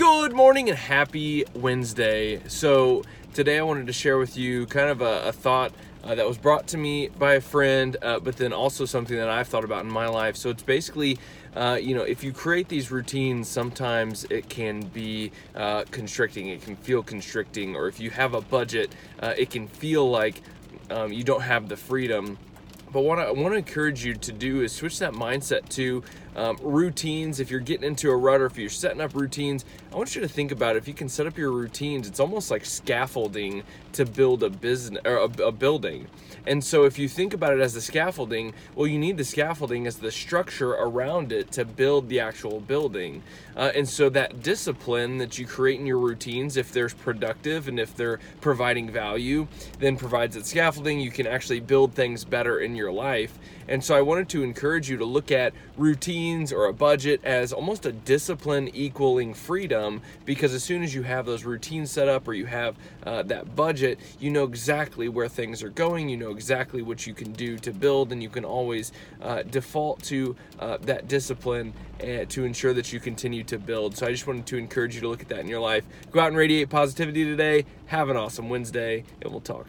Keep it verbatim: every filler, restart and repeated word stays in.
Good morning and happy Wednesday. So today I wanted to share with you kind of a, a thought uh, that was brought to me by a friend, uh, but then also something that I've thought about in my life. So it's basically, uh, you know, if you create these routines, sometimes it can be uh, constricting. It can feel constricting, or if you have a budget, uh, it can feel like um, you don't have the freedom. But what I want to encourage you to do is switch that mindset to um, routines. If you're getting into a rut or if you're setting up routines, I want you to think about it. If you can set up your routines, it's almost like scaffolding to build a business or a, a building. And so if you think about it as the scaffolding, well, you need the scaffolding as the structure around it to build the actual building. Uh, and so that discipline that you create in your routines, if they're productive and if they're providing value, then provides that scaffolding. You can actually build things better in your your life. And so I wanted to encourage you to look at routines or a budget as almost a discipline equaling freedom, because as soon as you have those routines set up or you have uh, that budget, you know exactly where things are going, you know exactly what you can do to build, and you can always uh, default to uh, that discipline uh, to ensure that you continue to build. So I just wanted to encourage you to look at that in your life. Go out and radiate positivity today. Have an awesome Wednesday, and we'll talk soon.